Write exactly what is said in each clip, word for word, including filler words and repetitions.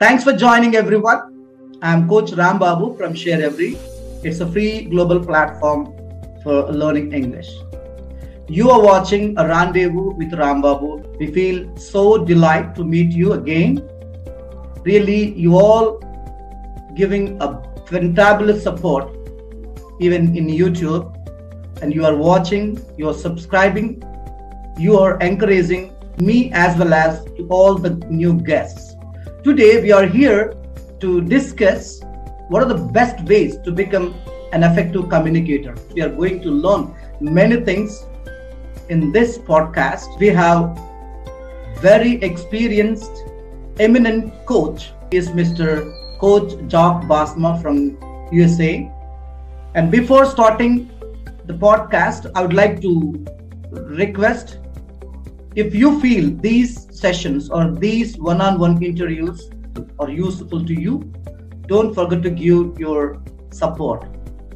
Thanks for joining, everyone. I'm Coach Ram Babu from ShareAvery. It's a free global platform for learning English. You are watching A Rendezvous with Ram Babu. We feel so delighted to meet you again. Really, you all giving a fantabulous support, even in YouTube. And you are watching, you are subscribing, you are encouraging me as well as to all the new guests. Today, we are here to discuss what are the best ways to become an effective communicator. We are going to learn many things in this podcast. We have very experienced, eminent coach is Mister Coach Jack Bosma from U S A. And before starting the podcast, I would like to request, if you feel these sessions or these one-on-one interviews are useful to you, don't forget to give your support.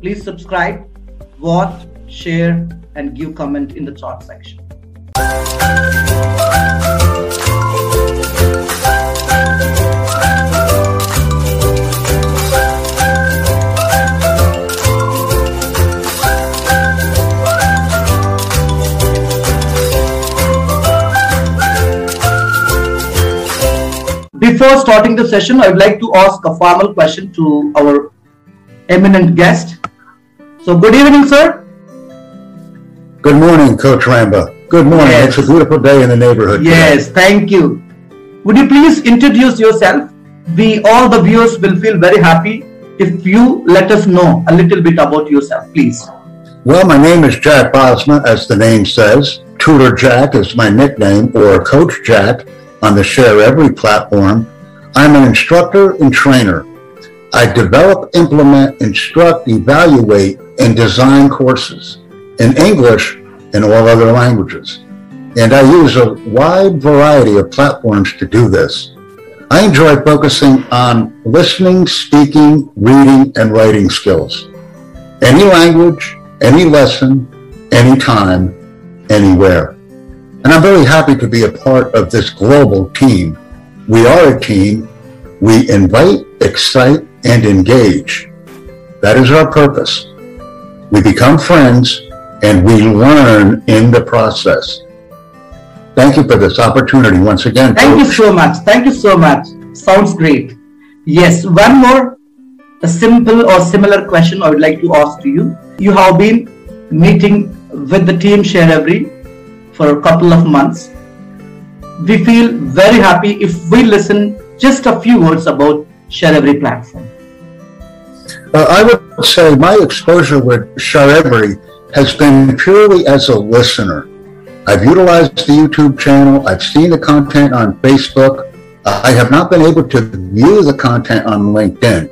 Please subscribe, watch, share, and give comment in the chat section. Before starting the session, I would like to ask a formal question to our eminent guest. So, good evening, sir. Good morning, Coach Ramba. Good morning. Yes. It's a beautiful day in the neighborhood. Yes, today. Thank you. Would you please introduce yourself? We, all the viewers, will feel very happy if you let us know a little bit about yourself, please. Well, my name is Jack Bosma, as the name says. Tutor Jack is my nickname, or Coach Jack, on the ShareAvery platform. I'm an instructor and trainer. I develop, implement, instruct, evaluate, and design courses in English and all other languages. And I use a wide variety of platforms to do this. I enjoy focusing on listening, speaking, reading, and writing skills. Any language, any lesson, anytime, anywhere. And I'm very happy to be a part of this global team. We are a team. We invite, excite, and engage. That is our purpose. We become friends, and we learn in the process. Thank you for this opportunity once again. Thank folks. you so much. Thank you so much. Sounds great. Yes, one more a simple or similar question I would like to ask to you. You have been meeting with the team ShareAvery for a couple of months. We feel very happy if we listen just a few words about ShareAvery platform. Uh, I would say my exposure with ShareAvery has been purely as a listener. I've utilized the YouTube channel. I've seen the content on Facebook. I have not been able to view the content on LinkedIn.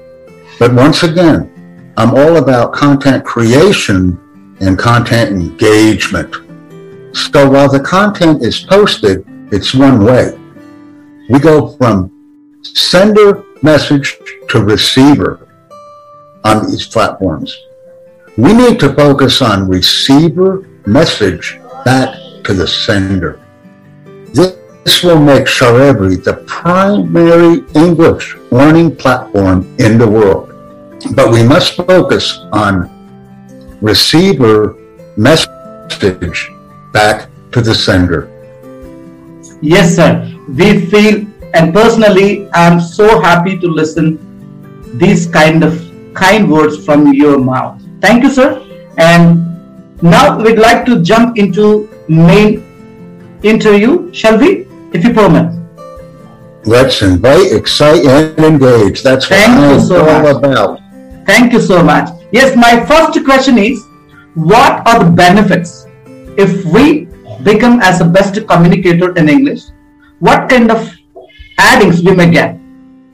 But once again, I'm all about content creation and content engagement. So while the content is posted, it's one way. We go from sender message to receiver on these platforms. We need to focus on receiver message back to the sender. This will make ShareAvery the primary English learning platform in the world. But we must focus on receiver message back to the sender. Yes, sir. We feel, and personally, I'm so happy to listen these kind of kind words from your mouth. Thank you, sir. And now we'd like to jump into main interview, shall we? If you permit. Let's invite, excite, and engage. That's Thank what I'm so all much. about. Thank you so much. Yes, my first question is, what are the benefits if we become as the best communicator in English? What kind of addings we may get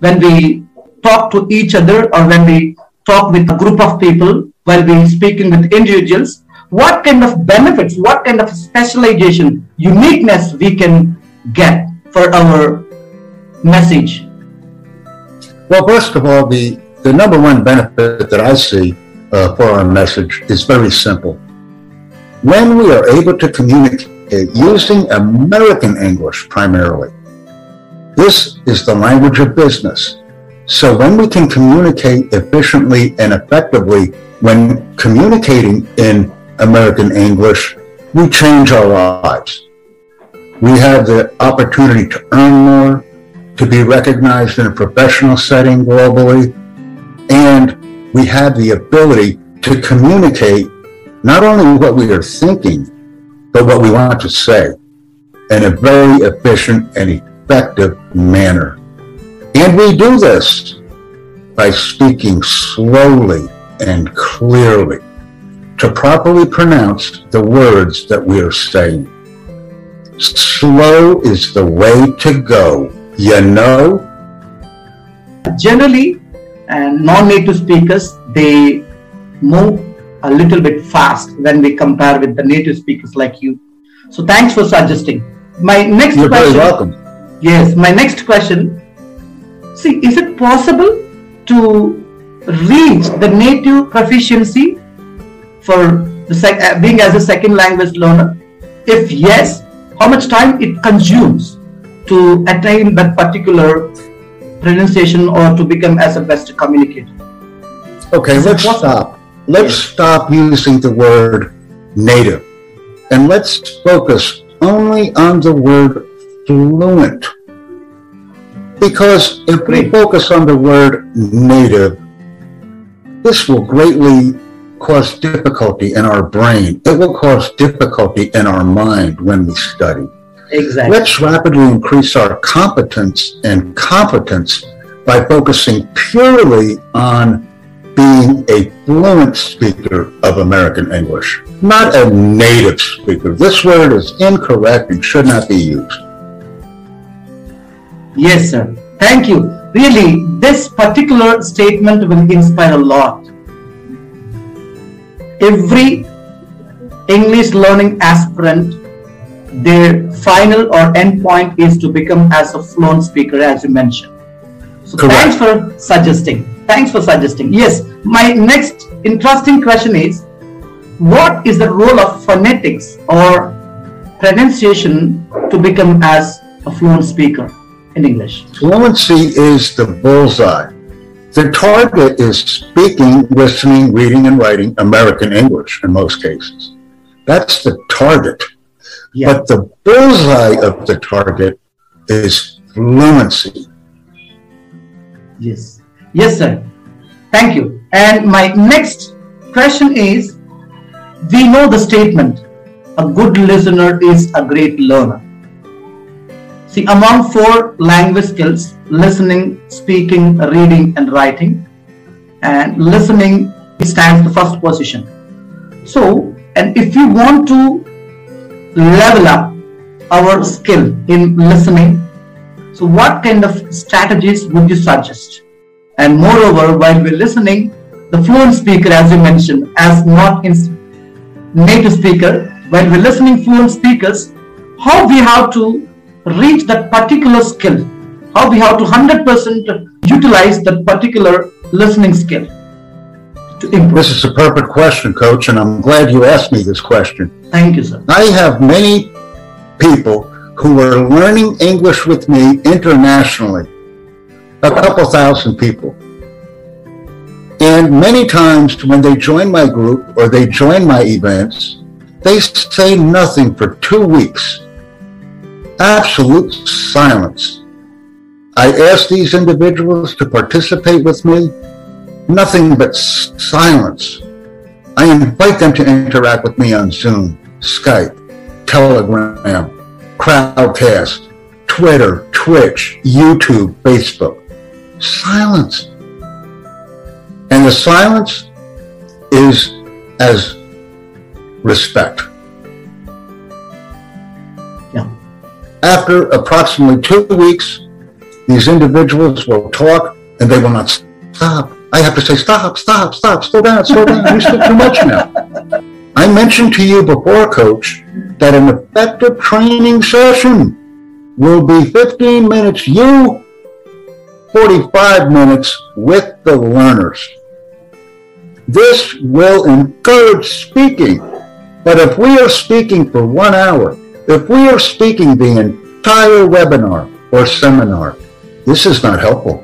when we talk to each other or when we talk with a group of people, when we speaking with individuals? What kind of benefits, what kind of specialization, uniqueness we can get for our message? Well, first of all, the, the number one benefit that I see uh, for our message is very simple. When we are able to communicate using American English primarily, This is the language of business. So when we can communicate efficiently and effectively when communicating in American English, we change our lives. We have the opportunity to earn more, to be recognized in a professional setting globally, and we have the ability to communicate not only what we are thinking, but what we want to say in a very efficient and effective manner. And we do this by speaking slowly and clearly to properly pronounce the words that we are saying. Slow is the way to go, you know? Generally, uh, non-native speakers, they move a little bit fast when we compare with the native speakers like you. So thanks for suggesting. My next You're question, very welcome. Yes, my next question, see, is it possible to reach the native proficiency for the sec- uh, being as a second language learner? If yes, how much time it consumes to attain that particular pronunciation or to become as a best communicator? Okay, is let's stop. Let's yes. stop using the word native and let's focus only on the word fluent. Because if Great. we focus on the word native, this will greatly cause difficulty in our brain. It will cause difficulty in our mind when we study. Exactly. Let's rapidly increase our competence and competence by focusing purely on being a fluent speaker of American English, not a native speaker. This word is incorrect and should not be used. Yes, sir. Thank you. Really, this particular statement will inspire a lot. Every English learning aspirant, their final or end point is to become as a fluent speaker, as you mentioned. So Correct. thanks for suggesting. Thanks for suggesting. Yes, my next interesting question is, what is the role of phonetics or pronunciation to become as a fluent speaker in English? Fluency is the bullseye. The target is speaking, listening, reading, and writing American English in most cases. That's the target. Yeah. But the bullseye of the target is fluency. Yes. Yes, sir. Thank you. And my next question is, we know the statement, a good listener is a great learner. See, among four language skills, listening, speaking, reading, and writing, and listening stands the first position. So, and if you want to level up our skill in listening, so what kind of strategies would you suggest? And moreover, while we're listening, the fluent speaker, as you mentioned, as not native speaker, while we're listening fluent speakers, how we have to reach that particular skill, how we have to one hundred percent utilize that particular listening skill to improve. This is a perfect question, Coach, and I'm glad you asked me this question. Thank you, sir. I have many people who are learning English with me internationally, a couple thousand people. And many times when they join my group or they join my events, they say nothing for two weeks. Absolute silence. I asked these individuals to participate with me, nothing but silence. I invite them to interact with me on Zoom, Skype, Telegram, Crowdcast, Twitter, Twitch, YouTube, Facebook. Silence. And the silence is as respect. After approximately two weeks, these individuals will talk and they will not stop. I have to say, stop, stop, stop, slow down, slow down. You speak too much now. I mentioned to you before, Coach, that an effective training session will be fifteen minutes, you, forty-five minutes with the learners. This will encourage speaking. But if we are speaking for one hour, if we are speaking the entire webinar, or seminar. This is not helpful.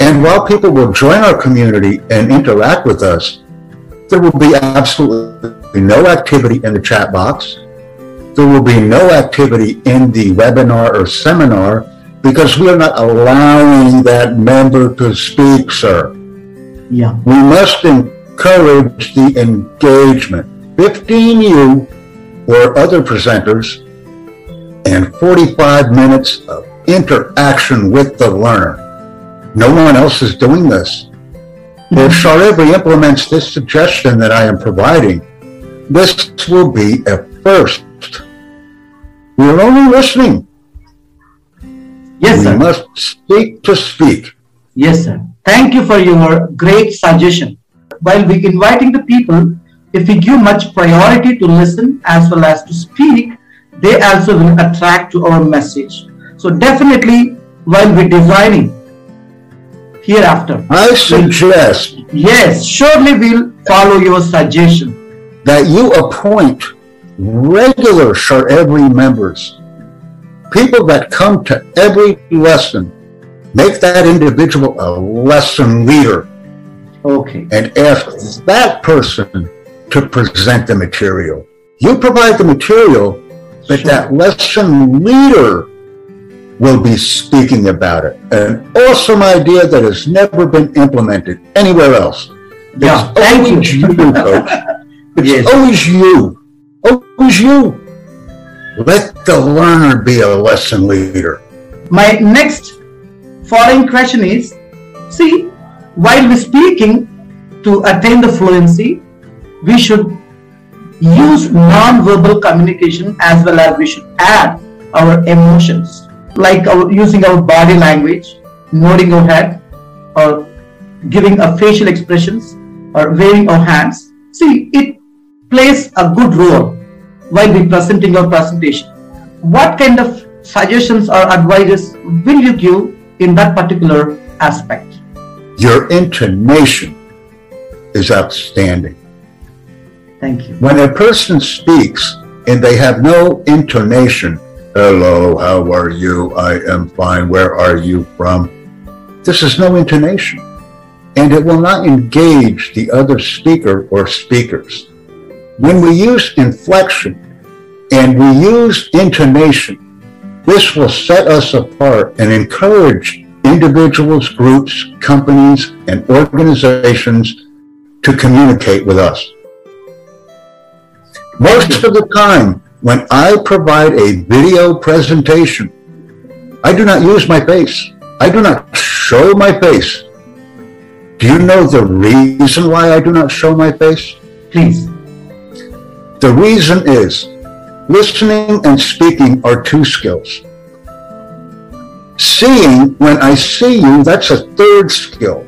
And while people will join our community and interact with us, there will be absolutely no activity in the chat box. There will be no activity in the webinar or seminar because we are not allowing that member to speak, sir. Yeah. We must encourage the engagement. fifteen U or other presenters and forty-five minutes of interaction with the learner. No one else is doing this. Mm-hmm. If ShareAvery implements this suggestion that I am providing, this will be a first. We're only listening. Yes, we sir. We must speak to speak. Yes, sir. Thank you for your great suggestion. While we inviting the people, if we give much priority to listen as well as to speak, they also will attract to our message. So definitely, while we're designing hereafter, I suggest, yes, surely we'll follow your suggestion, that you appoint regular ShareAvery members, people that come to every lesson. Make that individual a lesson leader. Okay. And ask that person to present the material. You provide the material, but sure, that lesson leader will be speaking about it. An awesome idea that has never been implemented anywhere else. Yeah, it's thank always you, you coach. It's yes. always you. Always you. Let the learner be a lesson leader. My next following question is, see, while we're speaking, to attain the fluency, we should use non-verbal communication as well as we should add our emotions, like our, using our body language, nodding our head, or giving a facial expressions, or waving our hands. See, it plays a good role while we presenting your presentation. What kind of suggestions or advices will you give in that particular aspect? Your intonation is outstanding. Thank you. When a person speaks and they have no intonation, hello, how are you? I am fine. Where are you from? This is no intonation, and it will not engage the other speaker or speakers. When we use inflection and we use intonation, this will set us apart and encourage individuals, groups, companies, and organizations to communicate with us. Most of the time, when I provide a video presentation, I do not use my face. I do not show my face. Do you know the reason why I do not show my face? Please. The reason is, listening and speaking are two skills. Seeing, when I see you, that's a third skill.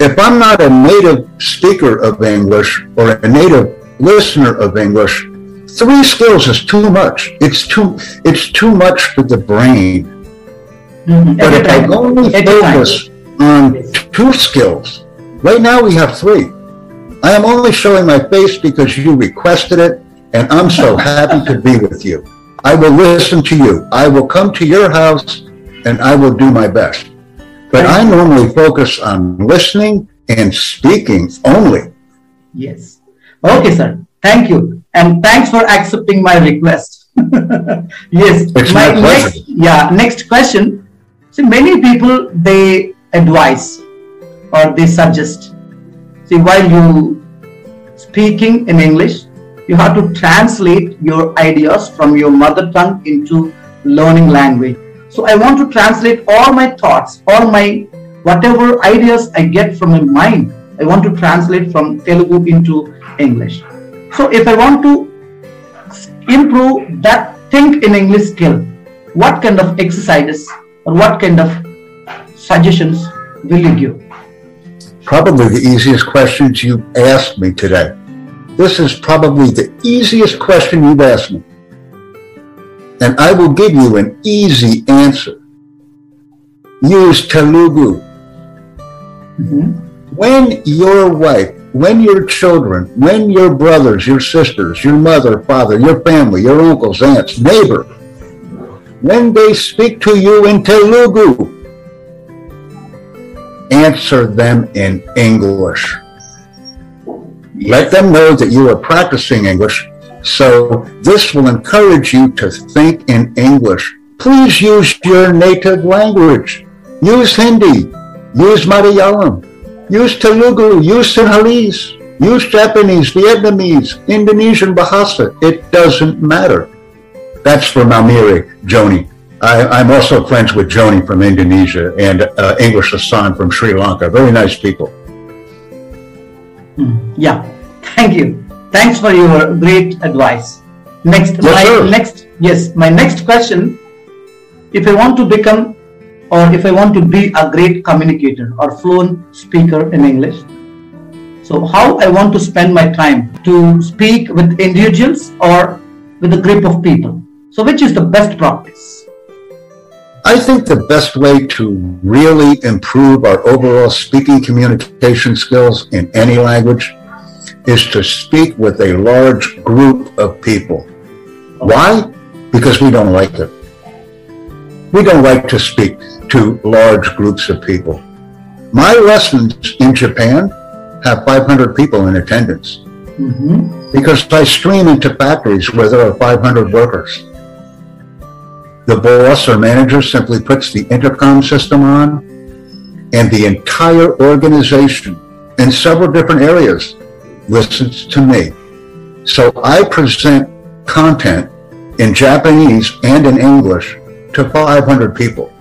If I'm not a native speaker of English or a native listener of English, three skills is too much. It's too it's too much for the brain. Mm-hmm. But if I only focus on two skills, right now we have three. I am only showing my face because you requested it, and I'm so happy to be with you. I will listen to you. I will come to your house, and I will do my best. But I normally focus on listening and speaking only. Yes. Okay, sir. Thank you. And thanks for accepting my request. Yes. It's my my next, yeah, next question. See, many people, they advise or they suggest. See, while you speaking in English, you have to translate your ideas from your mother tongue into learning language. So I want to translate all my thoughts, all my whatever ideas I get from my mind, I want to translate from Telugu into English. So if I want to improve that think in English skill, what kind of exercises or what kind of suggestions will you give? Probably the easiest questions you've asked me today. This is probably the easiest question you've asked me. And I will give you an easy answer. Use Telugu. Mm-hmm. When your wife, when your children, when your brothers, your sisters, your mother, father, your family, your uncles, aunts, neighbor, when they speak to you in Telugu, answer them in English. Let them know that you are practicing English, so this will encourage you to think in English. Please use your native language. Use Hindi, use Malayalam, use Telugu, use Sinhalese, use Japanese, Vietnamese, Indonesian, Bahasa. It doesn't matter. That's from Almiri, Joni. I, I'm also friends with Joni from Indonesia and uh, English Hassan from Sri Lanka. Very nice people. Yeah, thank you. Thanks for your great advice. Next, yes, my sir. next, yes, my next question. If I want to become, or if I want to be a great communicator or fluent speaker in English, so how I want to spend my time to speak with individuals or with a group of people? So which is the best practice? I think the best way to really improve our overall speaking communication skills in any language is to speak with a large group of people. Why? Because we don't like it. We don't like to speak to large groups of people. My lessons in Japan have five hundred people in attendance mm-hmm. because I stream into factories where there are five hundred workers. The boss or manager simply puts the intercom system on, and the entire organization in several different areas listens to me. So I present content in Japanese and in English to five hundred people.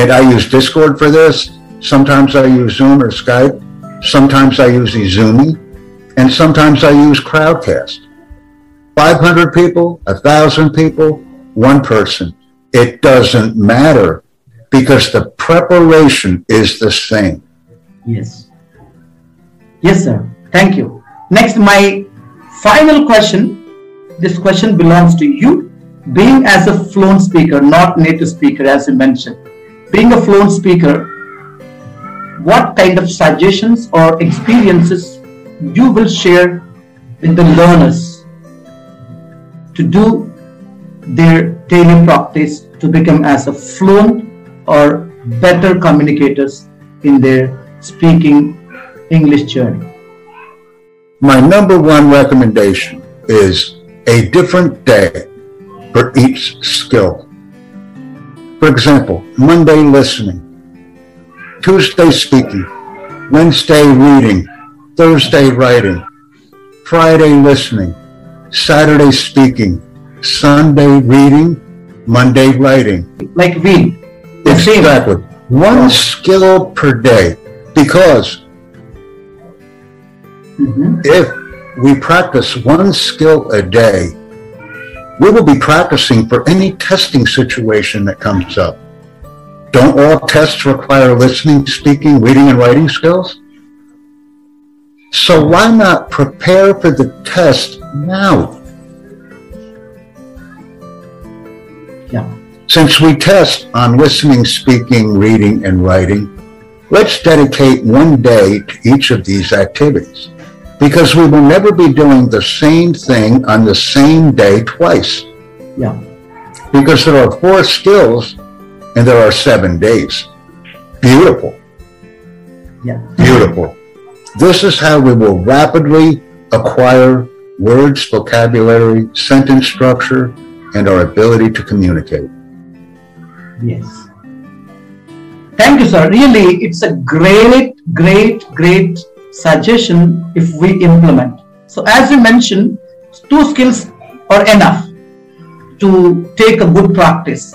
And I use Discord for this. Sometimes I use Zoom or Skype. Sometimes I use Izumi. And sometimes I use Crowdcast. five hundred people, one thousand people, one person. It doesn't matter because the preparation is the same. Yes. Yes, sir. Thank you. Next, my final question. This question belongs to you. Being as a fluent speaker, not native speaker, as you mentioned. Being a fluent speaker, what kind of suggestions or experiences you will share with the learners to do their daily practice to become as a fluent or better communicators in their speaking English journey? My number one recommendation is a different day for each skill. For example, Monday listening, Tuesday speaking, Wednesday reading, Thursday writing, Friday listening, Saturday speaking, Sunday reading, Monday writing. Like we. Exactly. One skill per day. Because mm-hmm. if we practice one skill a day, we will be practicing for any testing situation that comes up. Don't all tests require listening, speaking, reading, and writing skills? So why not prepare for the test now? Yeah. Since we test on listening, speaking, reading, and writing, let's dedicate one day to each of these activities because we will never be doing the same thing on the same day twice. Yeah. Because there are four skills and there are seven days. Beautiful. Yeah. Beautiful. This is how we will rapidly acquire words, vocabulary, sentence structure, and our ability to communicate. Yes. Thank you, sir. Really, it's a great, great, great suggestion if we implement. So as you mentioned, two skills are enough to take a good practice.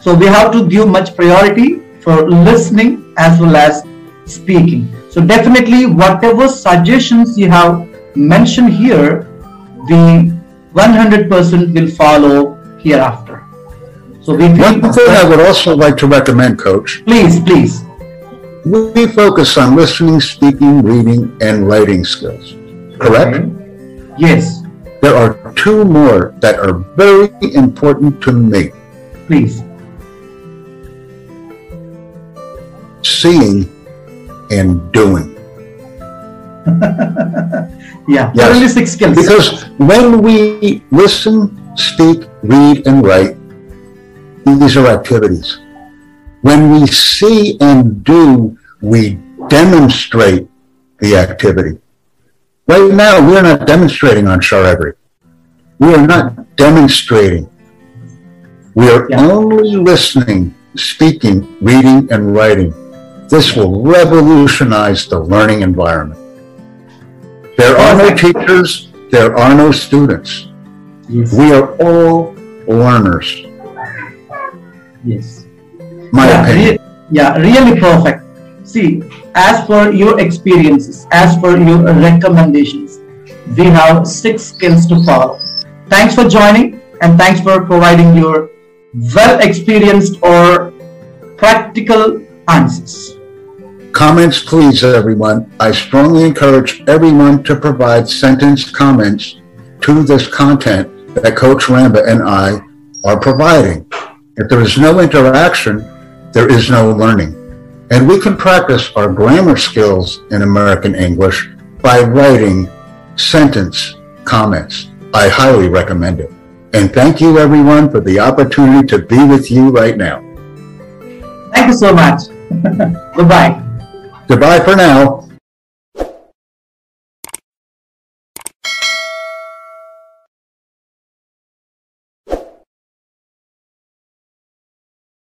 So we have to give much priority for listening as well as speaking. So definitely whatever suggestions you have mentioned here, we one hundred percent will follow hereafter. So we One thing I would also like to recommend, Coach. Please, please. We focus on listening, speaking, reading, and writing skills. Correct? Okay. Yes. There are two more that are very important to me. Please. Seeing and doing. Yeah, yes. Only six skills. Because when we listen, speak, read, and write, These are activities. When we see and do, we demonstrate the activity. Right now, we're not demonstrating on ShareAvery. We are not demonstrating. We are yeah. only listening, speaking, reading, and writing. This will revolutionize the learning environment. There are no teachers. There are no students. Yes. We are all learners. Yes. My yeah, opinion. Re- yeah, really perfect. See, as for your experiences, as for your recommendations, we have six skills to follow. Thanks for joining, and thanks for providing your well-experienced or practical answers. Comments, please, everyone. I strongly encourage everyone to provide sentence comments to this content that Coach Ramba and I are providing. If there is no interaction, there is no learning. And we can practice our grammar skills in American English by writing sentence comments. I highly recommend it. And thank you, everyone, for the opportunity to be with you right now. Thank you so much. Goodbye. Goodbye for now.